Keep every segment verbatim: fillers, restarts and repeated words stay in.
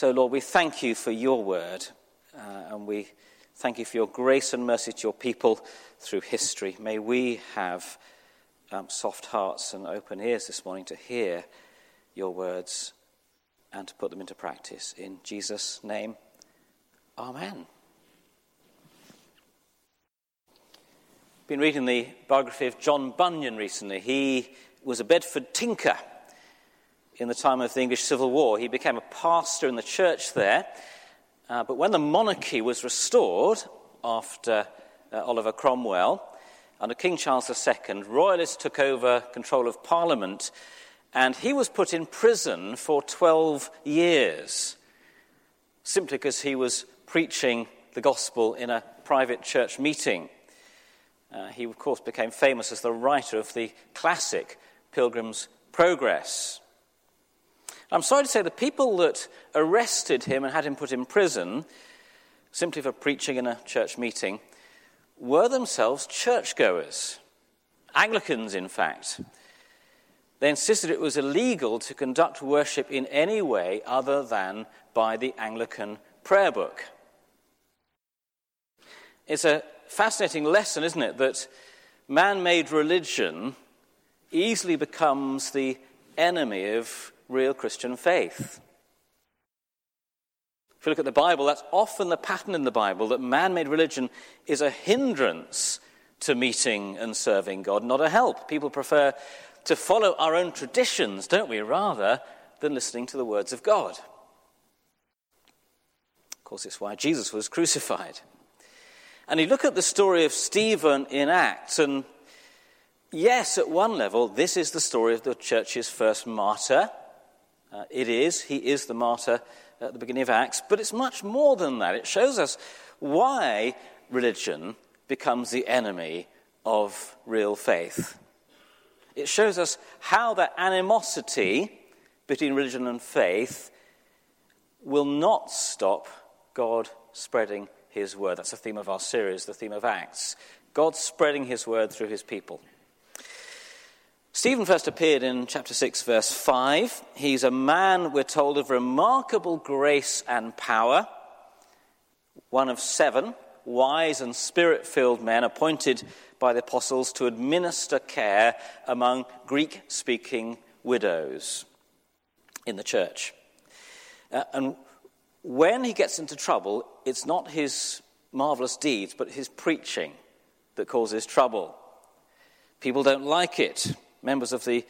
So, Lord, we thank you for your word, uh, and we thank you for your grace and mercy to your people through history. May we have um, soft hearts and open ears this morning to hear your words and to put them into practice. In Jesus' name, amen. I've been reading the biography of John Bunyan recently. He was a Bedford tinker in the time of the English Civil War. He became a pastor in the church there. Uh, but when the monarchy was restored after uh, Oliver Cromwell, under King Charles the Second, royalists took over control of Parliament, and he was put in prison for twelve years, simply because he was preaching the gospel in a private church meeting. Uh, he, of course, became famous as the writer of the classic Pilgrim's Progress. I'm sorry to say the people that arrested him and had him put in prison, simply for preaching in a church meeting, were themselves churchgoers, Anglicans, in fact. They insisted it was illegal to conduct worship in any way other than by the Anglican prayer book. It's a fascinating lesson, isn't it, that man-made religion easily becomes the enemy of real Christian faith. If you look at the Bible, that's often the pattern in the Bible, that man-made religion is a hindrance to meeting and serving God, not a help. People prefer to follow our own traditions, don't we, rather than listening to the words of God. Of course, it's why Jesus was crucified. And you look at the story of Stephen in Acts, and yes, at one level, this is the story of the church's first martyr. Uh, it is. He is the martyr at the beginning of Acts. But it's much more than that. It shows us why religion becomes the enemy of real faith. It shows us how that animosity between religion and faith will not stop God spreading his word. That's the theme of our series, the theme of Acts. God spreading his word through his people. Stephen first appeared in chapter six, verse five. He's a man, we're told, of remarkable grace and power, one of seven wise and spirit-filled men appointed by the apostles to administer care among Greek-speaking widows in the church. Uh, and when he gets into trouble, it's not his marvelous deeds, but his preaching that causes trouble. People don't like it. Members of the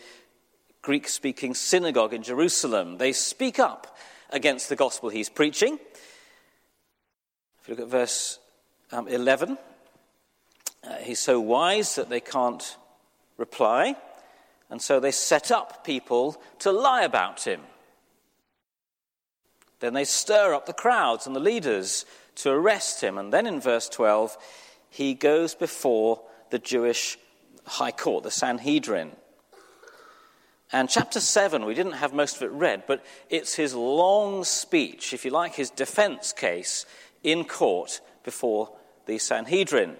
Greek-speaking synagogue in Jerusalem, they speak up against the gospel he's preaching. If you look at verse um, eleven, uh, he's so wise that they can't reply, and so they set up people to lie about him. Then they stir up the crowds and the leaders to arrest him. And then in verse twelve, he goes before the Jewish High Court, the Sanhedrin. And chapter seven, we didn't have most of it read, but it's his long speech, if you like, his defense case in court before the Sanhedrin.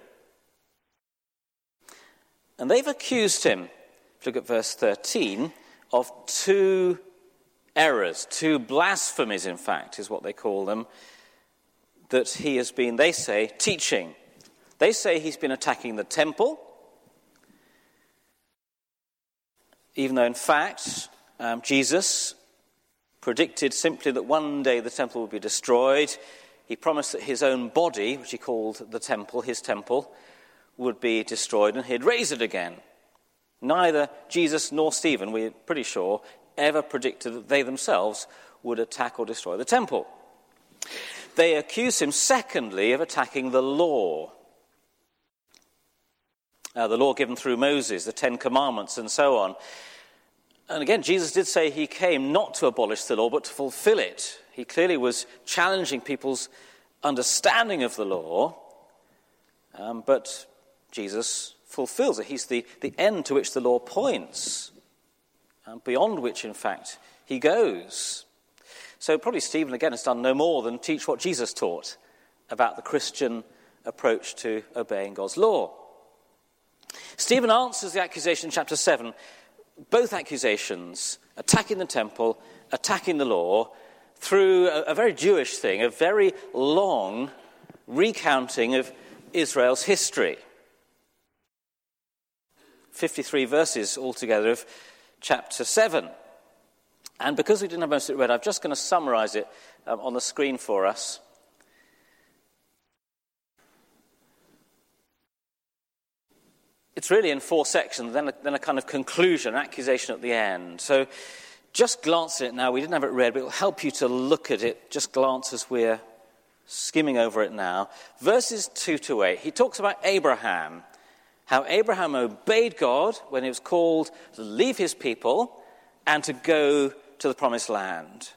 And they've accused him, if you look at verse thirteen, of two errors, two blasphemies, in fact, is what they call them, that he has been, they say, teaching. They say he's been attacking the temple, even though, in fact, um, Jesus predicted simply that one day the temple would be destroyed. He promised that his own body, which he called the temple, his temple, would be destroyed and he'd raise it again. Neither Jesus nor Stephen, we're pretty sure, ever predicted that they themselves would attack or destroy the temple. They accuse him, secondly, of attacking the law. Uh, the law given through Moses, the Ten Commandments, and so on. And again, Jesus did say he came not to abolish the law, but to fulfill it. He clearly was challenging people's understanding of the law, um, but Jesus fulfills it. He's the, the end to which the law points, and beyond which, in fact, he goes. So probably Stephen, again, has done no more than teach what Jesus taught about the Christian approach to obeying God's law. Stephen answers the accusation in chapter seven, both accusations, attacking the temple, attacking the law, through a, a very Jewish thing, a very long recounting of Israel's history. fifty-three verses altogether of chapter seven. And because we didn't have most of it read, I'm just going to summarize it um, on the screen for us. It's really in four sections, then a, then a kind of conclusion, an accusation at the end. So just glance at it now. We didn't have it read, but it will help you to look at it. Just glance as we're skimming over it now. Verses two to eight, he talks about Abraham, how Abraham obeyed God when he was called to leave his people and to go to the promised land,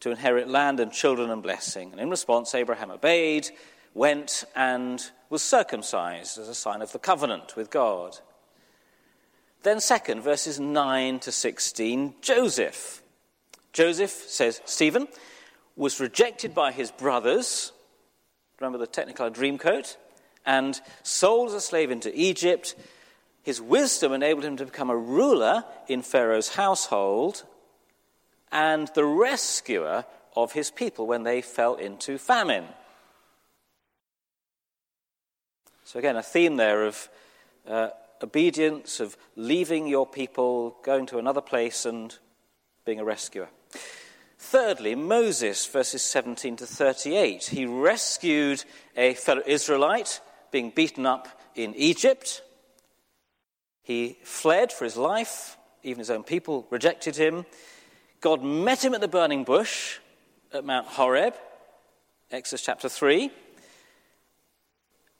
to inherit land and children and blessing. And in response, Abraham obeyed, went and was circumcised as a sign of the covenant with God. Then second, verses nine to sixteen, Joseph. Joseph, says Stephen, was rejected by his brothers. Remember the Technicolor Dreamcoat? And sold as a slave into Egypt. His wisdom enabled him to become a ruler in Pharaoh's household and the rescuer of his people when they fell into famine. So again, a theme there of uh, obedience, of leaving your people, going to another place and being a rescuer. Thirdly, Moses, verses seventeen to thirty-eight. He rescued a fellow Israelite being beaten up in Egypt. He fled for his life. Even his own people rejected him. God met him at the burning bush at Mount Horeb, Exodus chapter three,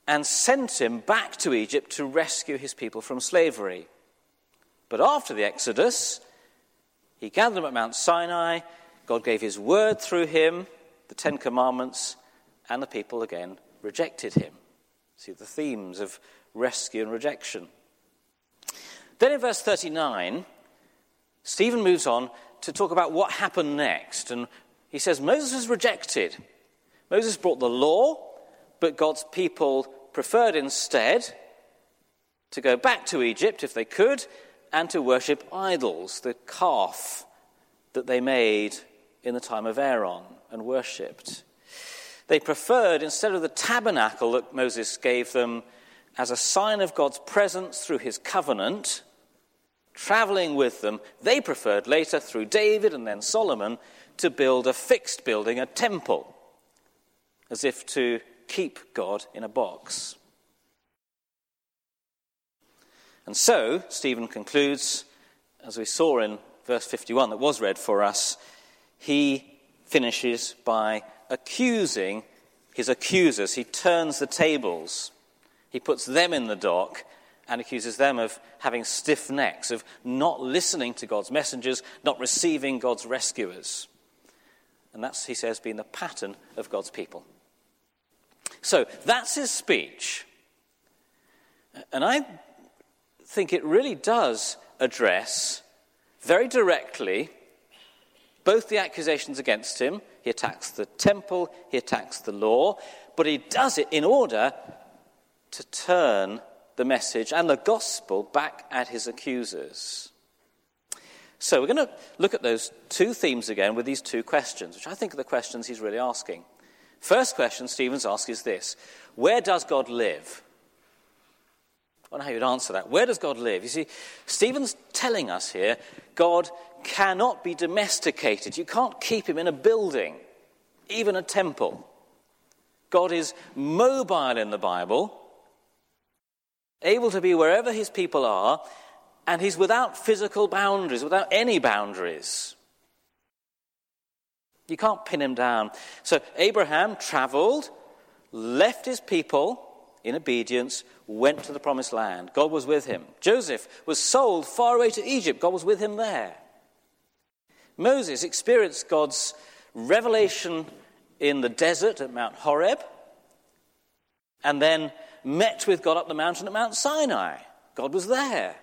and sent him back to Egypt to rescue his people from slavery. But after the Exodus, he gathered them at Mount Sinai. God gave his word through him, the Ten Commandments, and the people again rejected him. See the themes of rescue and rejection. Then in verse thirty-nine, Stephen moves on to talk about what happened next. And he says, Moses was rejected. Moses brought the law, but God's people preferred instead to go back to Egypt if they could and to worship idols, the calf that they made in the time of Aaron and worshipped. They preferred, instead of the tabernacle that Moses gave them as a sign of God's presence through his covenant, traveling with them, they preferred later, through David and then Solomon, to build a fixed building, a temple, as if to keep God in a box. And so, Stephen concludes, as we saw in verse fifty-one that was read for us, he finishes by accusing his accusers. He turns the tables. He puts them in the dock and accuses them of having stiff necks, of not listening to God's messengers, not receiving God's rescuers. And that's, he says, been the pattern of God's people. So, that's his speech. And I think it really does address very directly both the accusations against him. He attacks the temple, he attacks the law, but he does it in order to turn the message and the gospel back at his accusers. So we're going to look at those two themes again with these two questions, which I think are the questions he's really asking. First question Stephen's asked is this: where does God live? I don't know how you'd answer that. Where does God live? You see, Stephen's telling us here, God cannot be domesticated. You can't keep him in a building, even a temple. God is mobile in the Bible, able to be wherever his people are, and he's without physical boundaries, without any boundaries. You can't pin him down. So Abraham traveled, left his people in obedience, went to the promised land. God was with him. Joseph was sold far away to Egypt. God was with him there. Moses experienced God's revelation in the desert at Mount Horeb, and then met with God up the mountain at Mount Sinai. God was there.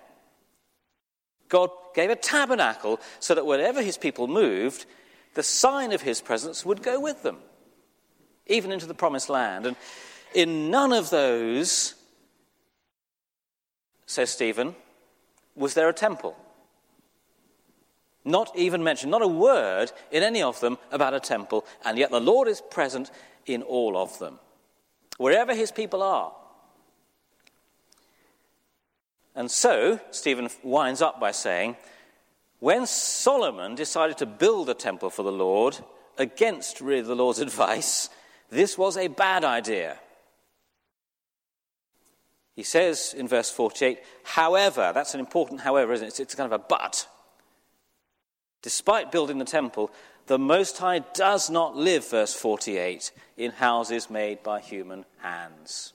God gave a tabernacle so that wherever his people moved, the sign of his presence would go with them, even into the promised land. And in none of those, says Stephen, was there a temple. Not even mentioned, not a word in any of them about a temple, and yet the Lord is present in all of them, wherever his people are. And so, Stephen winds up by saying, when Solomon decided to build a temple for the Lord, against really the Lord's advice, this was a bad idea. He says in verse forty-eight, however, that's an important however, isn't it? It's, it's kind of a but. Despite building the temple, the Most High does not live, verse forty-eight, in houses made by human hands.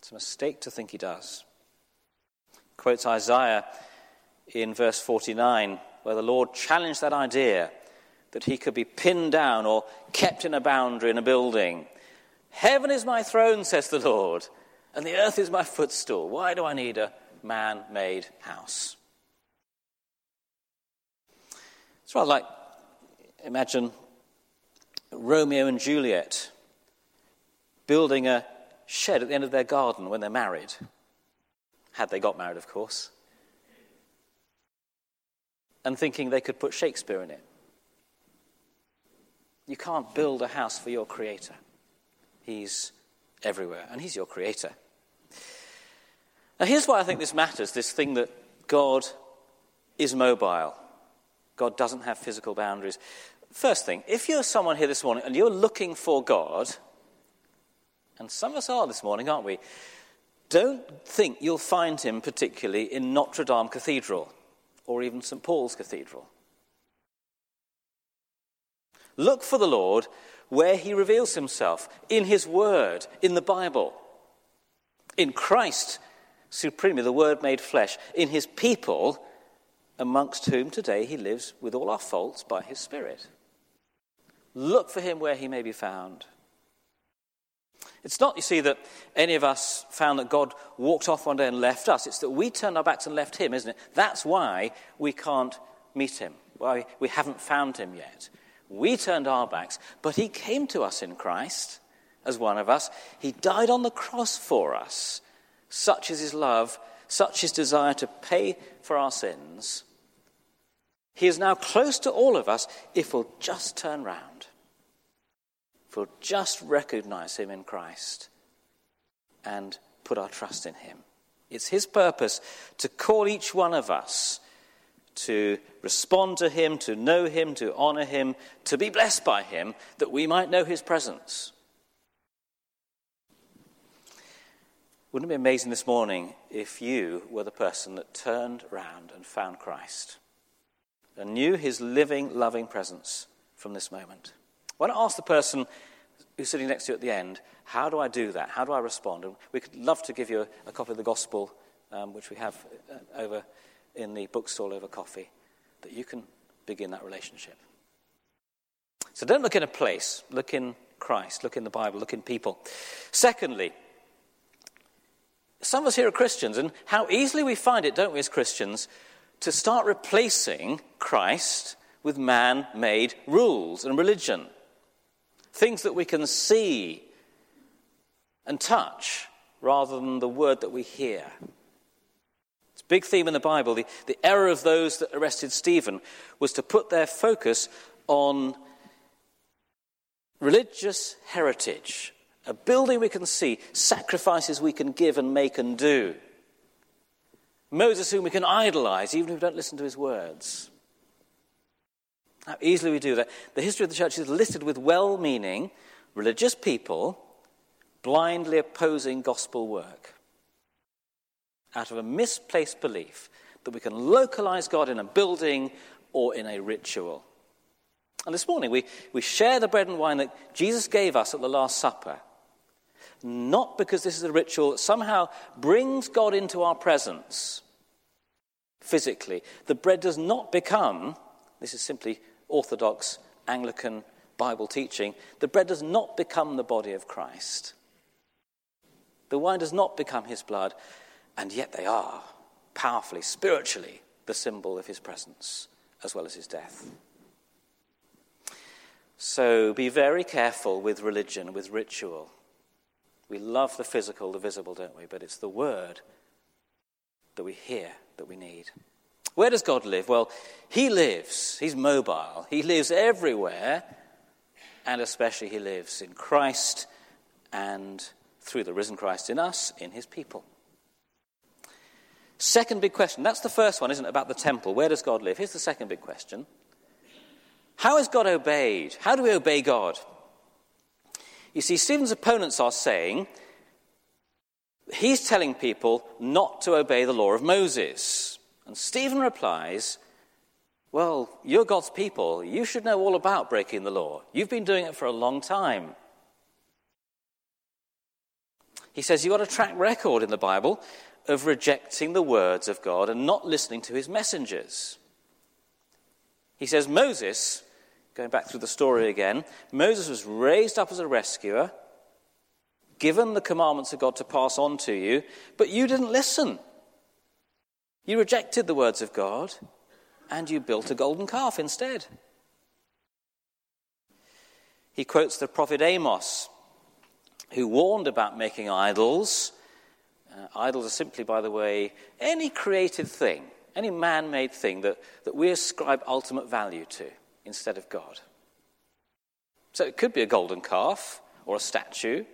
It's a mistake to think he does. Quotes Isaiah in verse forty-nine, where the Lord challenged that idea that he could be pinned down or kept in a boundary in a building. Heaven is my throne, says the Lord, and the earth is my footstool. Why do I need a man-made house? It's rather like, imagine Romeo and Juliet building a shed at the end of their garden when they're married. Had they got married, of course. And thinking they could put Shakespeare in it. You can't build a house for your Creator. He's everywhere, and he's your Creator. Now here's why I think this matters, this thing that God is mobile. God doesn't have physical boundaries. First thing, if you're someone here this morning and you're looking for God, and some of us are this morning, aren't we? Don't think you'll find him particularly in Notre Dame Cathedral or even Saint Paul's Cathedral. Look for the Lord where he reveals himself, in his word, in the Bible, in Christ, supremely the word made flesh, in his people, amongst whom today he lives with all our faults by his Spirit. Look for him where he may be found. It's not, you see, that any of us found that God walked off one day and left us. It's that we turned our backs and left him, isn't it? That's why we can't meet him, why we haven't found him yet. We turned our backs, but he came to us in Christ as one of us. He died on the cross for us. Such is his love, such his desire to pay for our sins. He is now close to all of us if we'll just turn round, if we'll just recognize him in Christ and put our trust in him. It's his purpose to call each one of us to respond to him, to know him, to honor him, to be blessed by him, that we might know his presence. Wouldn't it be amazing this morning if you were the person that turned round and found Christ and knew his living, loving presence from this moment? Why not ask the person who's sitting next to you at the end, how do I do that? How do I respond? And we could love to give you a, a copy of the Gospel, um, which we have uh, over in the bookstall over coffee, that you can begin that relationship. So don't look in a place. Look in Christ. Look in the Bible. Look in people. Secondly, some of us here are Christians, and how easily we find it, don't we, as Christians, to start replacing Christ with man-made rules and religion. Things that we can see and touch rather than the word that we hear. It's a big theme in the Bible. The, the error of those that arrested Stephen was to put their focus on religious heritage. A building we can see, sacrifices we can give and make and do. Moses, whom we can idolize, even if we don't listen to his words. How easily we do that. The history of the church is littered with well-meaning, religious people blindly opposing gospel work out of a misplaced belief that we can localize God in a building or in a ritual. And this morning we, we share the bread and wine that Jesus gave us at the Last Supper. Not because this is a ritual that somehow brings God into our presence physically. The bread does not become, this is simply orthodox Anglican Bible teaching, the bread does not become the body of Christ. The wine does not become his blood, and yet they are powerfully, spiritually, the symbol of his presence as well as his death. So be very careful with religion, with ritual. We love the physical, the visible, don't we? But it's the word that we hear that we need. Where does God live? Well, he lives. He's mobile. He lives everywhere, and especially he lives in Christ and through the risen Christ in us, in his people. Second big question. That's the first one, isn't it, about the temple. Where does God live? Here's the second big question. How is God obeyed? How do we obey God? You see, Stephen's opponents are saying he's telling people not to obey the law of Moses. And Stephen replies, well, you're God's people. You should know all about breaking the law. You've been doing it for a long time. He says you've got a track record in the Bible of rejecting the words of God and not listening to his messengers. He says Moses, going back through the story again, Moses was raised up as a rescuer, given the commandments of God to pass on to you, but you didn't listen. You rejected the words of God, and you built a golden calf instead. He quotes the prophet Amos, who warned about making idols. Uh, idols are simply, by the way, any created thing, any man-made thing that, that we ascribe ultimate value to instead of God. So it could be a golden calf or a statue.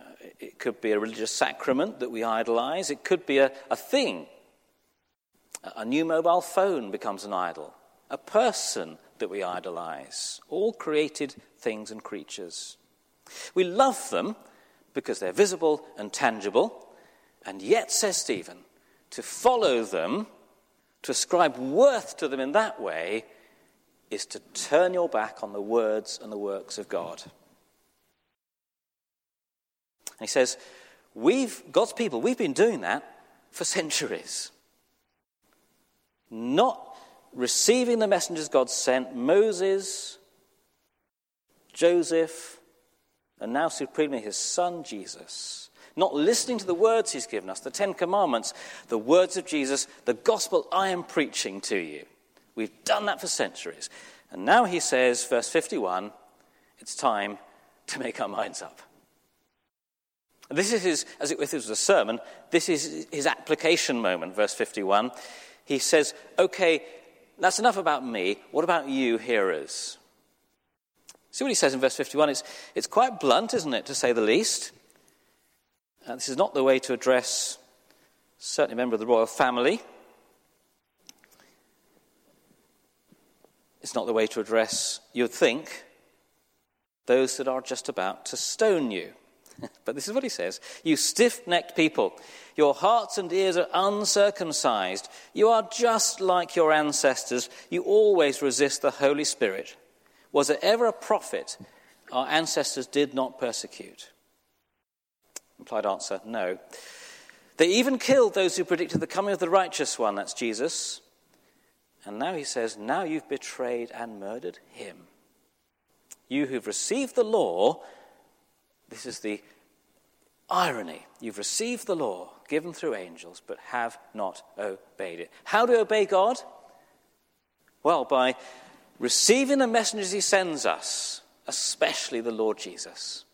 Uh, it, it could be a religious sacrament that we idolize. It could be a, a thing. A new mobile phone becomes an idol. A person that we idolize. All created things and creatures. We love them because they're visible and tangible, and yet, says Stephen, to follow them, to ascribe worth to them in that way, is to turn your back on the words and the works of God. And he says, we've, God's people, we've been doing that for centuries. Not receiving the messengers God sent, Moses, Joseph, and now supremely his son, Jesus. Not listening to the words he's given us, the Ten Commandments, the words of Jesus, the gospel I am preaching to you. We've done that for centuries. And now he says, verse fifty-one, it's time to make our minds up. And this is his, as if it was a sermon, this is his application moment, verse fifty-one. He says, okay, that's enough about me. What about you, hearers? See what he says in verse fifty-one. It's, it's quite blunt, isn't it, to say the least? Uh, this is not the way to address certainly a member of the royal family. It's not the way to address, you'd think, those that are just about to stone you. But this is what he says. You stiff-necked people, your hearts and ears are uncircumcised. You are just like your ancestors. You always resist the Holy Spirit. Was there ever a prophet our ancestors did not persecute? Implied answer, no. They even killed those who predicted the coming of the righteous one, that's Jesus. And now he says, now you've betrayed and murdered him. You who've received the law, this is the irony, you've received the law given through angels but have not obeyed it. How do we obey God? Well, by receiving the messengers he sends us, especially the Lord Jesus,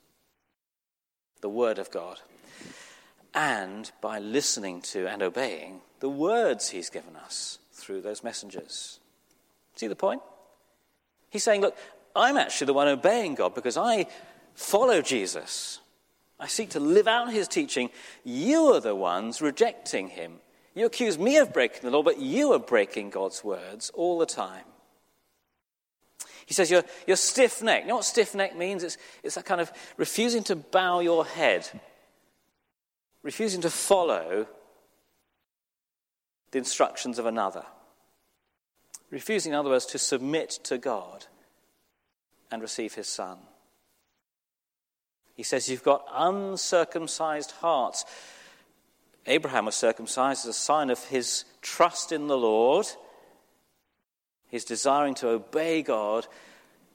the word of God, and by listening to and obeying the words he's given us through those messengers. See the point? He's saying, look, I'm actually the one obeying God because I follow Jesus. I seek to live out his teaching. You are the ones rejecting him. You accuse me of breaking the law, but you are breaking God's words all the time. He says, you're, you're stiff-necked. You know what stiff-necked means? It's, it's that kind of refusing to bow your head, refusing to follow the instructions of another, refusing, in other words, to submit to God and receive his Son. He says, you've got uncircumcised hearts. Abraham was circumcised as a sign of his trust in the Lord, his desiring to obey God.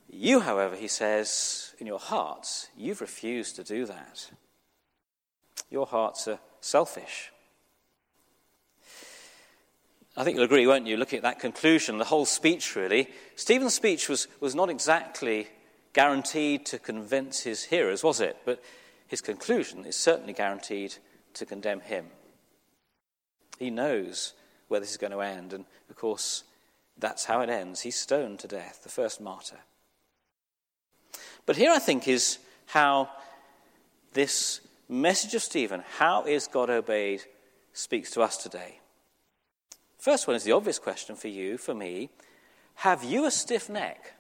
You, however, he says, in your hearts, you've refused to do that. Your hearts are selfish. I think you'll agree, won't you, looking at that conclusion, the whole speech really. Stephen's speech was, was not exactly guaranteed to convince his hearers, was it? But his conclusion is certainly guaranteed to condemn him. He knows where this is going to end. And of course, that's how it ends. He's stoned to death, the first martyr. But here, I think, is how this message of Stephen, how is God obeyed, speaks to us today. First one is the obvious question for you, for me. Have you a stiff neck?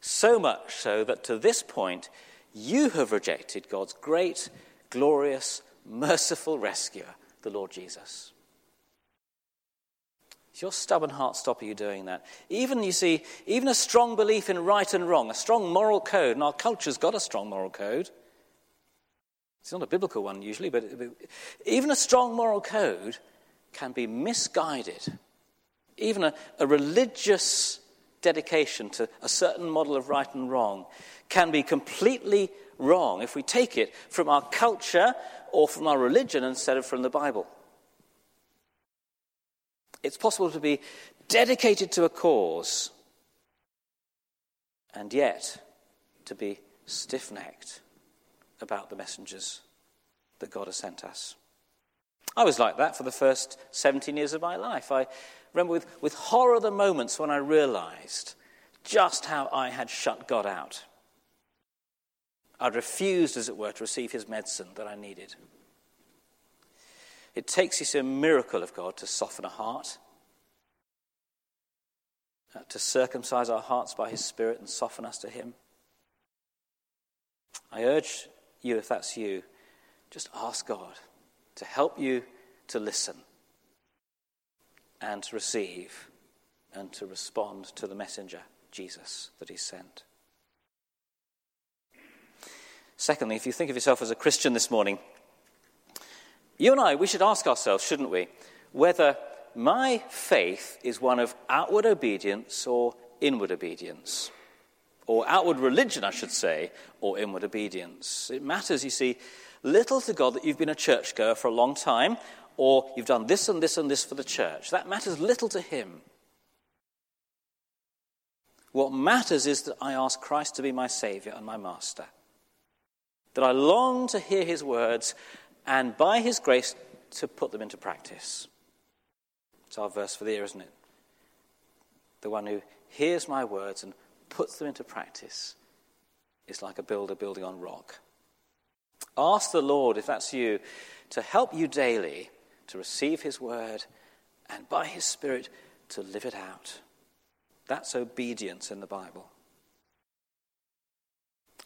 So much so that to this point, you have rejected God's great, glorious, merciful rescuer, the Lord Jesus. Is your stubborn heart stopping you doing that? Even, you see, even a strong belief in right and wrong, a strong moral code, and our culture's got a strong moral code. It's not a biblical one usually, but even a strong moral code can be misguided. Even a, a religious dedication to a certain model of right and wrong can be completely wrong if we take it from our culture or from our religion instead of from the Bible. It's possible to be dedicated to a cause and yet to be stiff-necked about the messengers that God has sent us. I was like that for the first seventeen years of my life. I remember with, with horror the moments when I realized just how I had shut God out. I'd refused, as it were, to receive his medicine that I needed. It takes, you see, a miracle of God to soften a heart, to circumcise our hearts by his Spirit and soften us to him. I urge you, if that's you, just ask God to help you to listen and to receive and to respond to the messenger, Jesus, that he sent. Secondly, if you think of yourself as a Christian this morning, you and I, we should ask ourselves, shouldn't we, whether my faith is one of outward obedience or inward obedience, or outward religion, I should say, or inward obedience. It matters, you see, little to God that you've been a churchgoer for a long time, or you've done this and this and this for the church. That matters little to him. What matters is that I ask Christ to be my Saviour and my Master, that I long to hear his words and by his grace to put them into practice. It's our verse for the year, isn't it? The one who hears my words and puts them into practice is like a builder building on rock. Ask the Lord, if that's you, to help you daily to receive his word and by his Spirit to live it out. That's obedience in the Bible.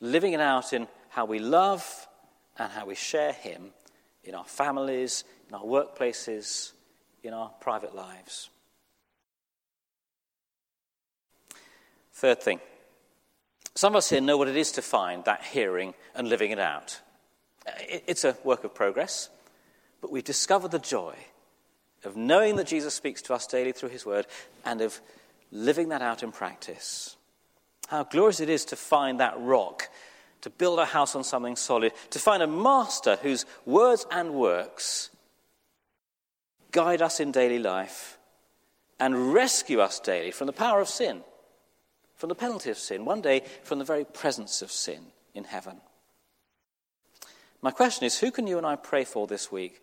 Living it out in how we love and how we share him in our families, in our workplaces, in our private lives. Third thing, some of us here know what it is to find that hearing and living it out. It's a work of progress, but we've discovered the joy of knowing that Jesus speaks to us daily through his word and of living that out in practice. How glorious it is to find that rock, to build a house on something solid, to find a master whose words and works guide us in daily life and rescue us daily from the power of sin, from the penalty of sin, one day from the very presence of sin in heaven. My question is, who can you and I pray for this week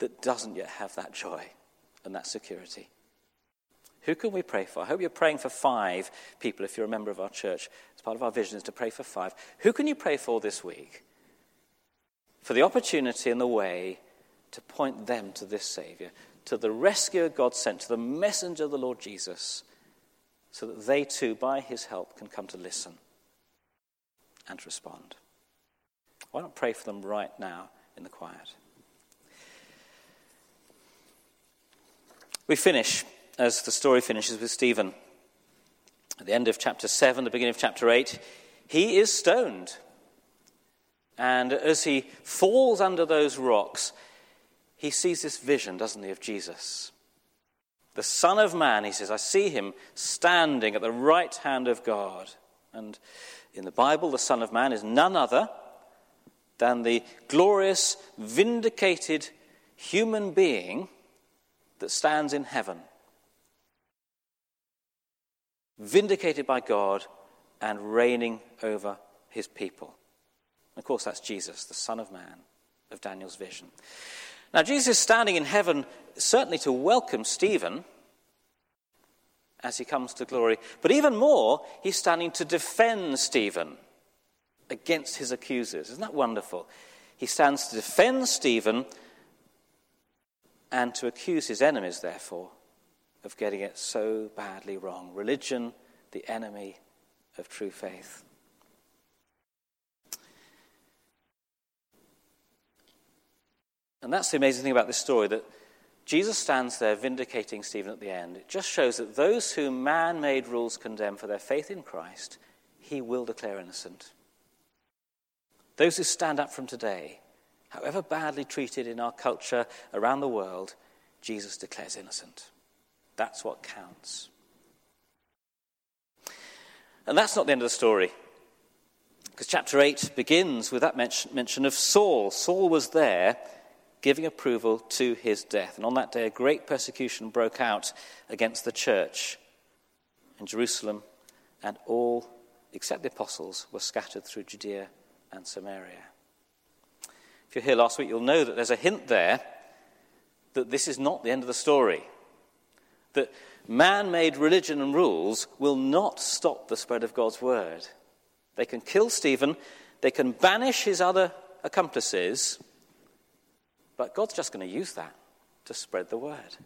that doesn't yet have that joy and that security? Who can we pray for? I hope you're praying for five people if you're a member of our church. It's part of our vision is to pray for five. Who can you pray for this week for the opportunity and the way to point them to this Saviour, to the rescuer God sent, to the messenger of the Lord Jesus, so that they too, by his help, can come to listen and respond? Why not pray for them right now in the quiet? We finish, as the story finishes with Stephen. At the end of chapter seven, the beginning of chapter eight, he is stoned. And as he falls under those rocks, he sees this vision, doesn't he, of Jesus. The Son of Man, he says, I see him standing at the right hand of God. And in the Bible, the Son of Man is none other than the glorious, vindicated human being that stands in heaven, vindicated by God and reigning over his people. And of course, that's Jesus, the Son of Man of Daniel's vision. Now, Jesus is standing in heaven certainly to welcome Stephen as he comes to glory, but even more, he's standing to defend Stephen against his accusers. Isn't that wonderful? He stands to defend Stephen and to accuse his enemies, therefore, of getting it so badly wrong. Religion, the enemy of true faith. And that's the amazing thing about this story, that Jesus stands there vindicating Stephen at the end. It just shows that those whom man-made rules condemn for their faith in Christ, he will declare innocent. Those who stand up from today, however badly treated in our culture around the world, Jesus declares innocent. That's what counts. And that's not the end of the story, because chapter eight begins with that mention of Saul. Saul was there, giving approval to his death. And on that day, a great persecution broke out against the church in Jerusalem, and all, except the apostles, were scattered through Judea and Samaria. If you're here last week, you'll know that there's a hint there that this is not the end of the story, that man-made religion and rules will not stop the spread of God's word. They can kill Stephen, they can banish his other accomplices, but God's just going to use that to spread the word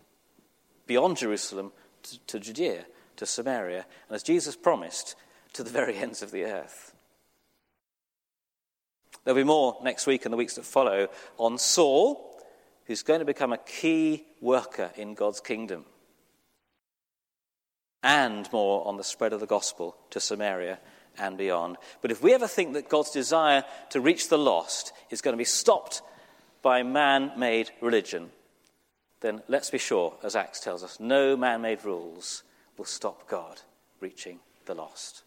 beyond Jerusalem to, to Judea, to Samaria, and as Jesus promised, to the very ends of the earth. There'll be more next week and the weeks that follow on Saul, who's going to become a key worker in God's kingdom, and more on the spread of the gospel to Samaria and beyond. But if we ever think that God's desire to reach the lost is going to be stopped by man-made religion, then let's be sure, as Acts tells us, no man-made rules will stop God reaching the lost.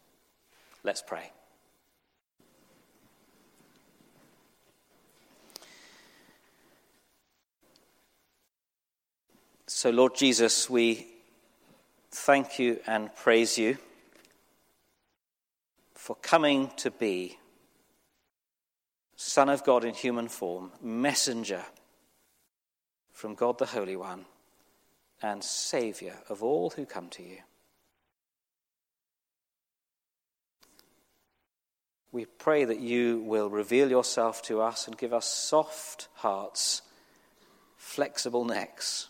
Let's pray. So, Lord Jesus, we thank you and praise you for coming to be Son of God in human form, messenger from God the Holy One, and Saviour of all who come to you. We pray that you will reveal yourself to us and give us soft hearts, flexible necks,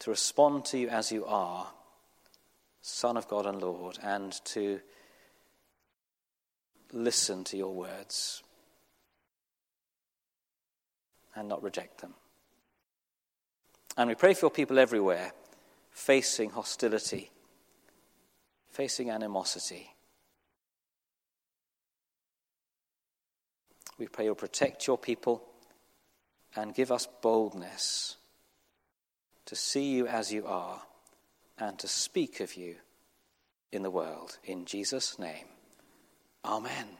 to respond to you as you are, Son of God and Lord, and to listen to your words and not reject them. And we pray for your people everywhere, facing hostility, facing animosity. We pray you'll protect your people and give us boldness to see you as you are and to speak of you in the world. In Jesus' name. Amen.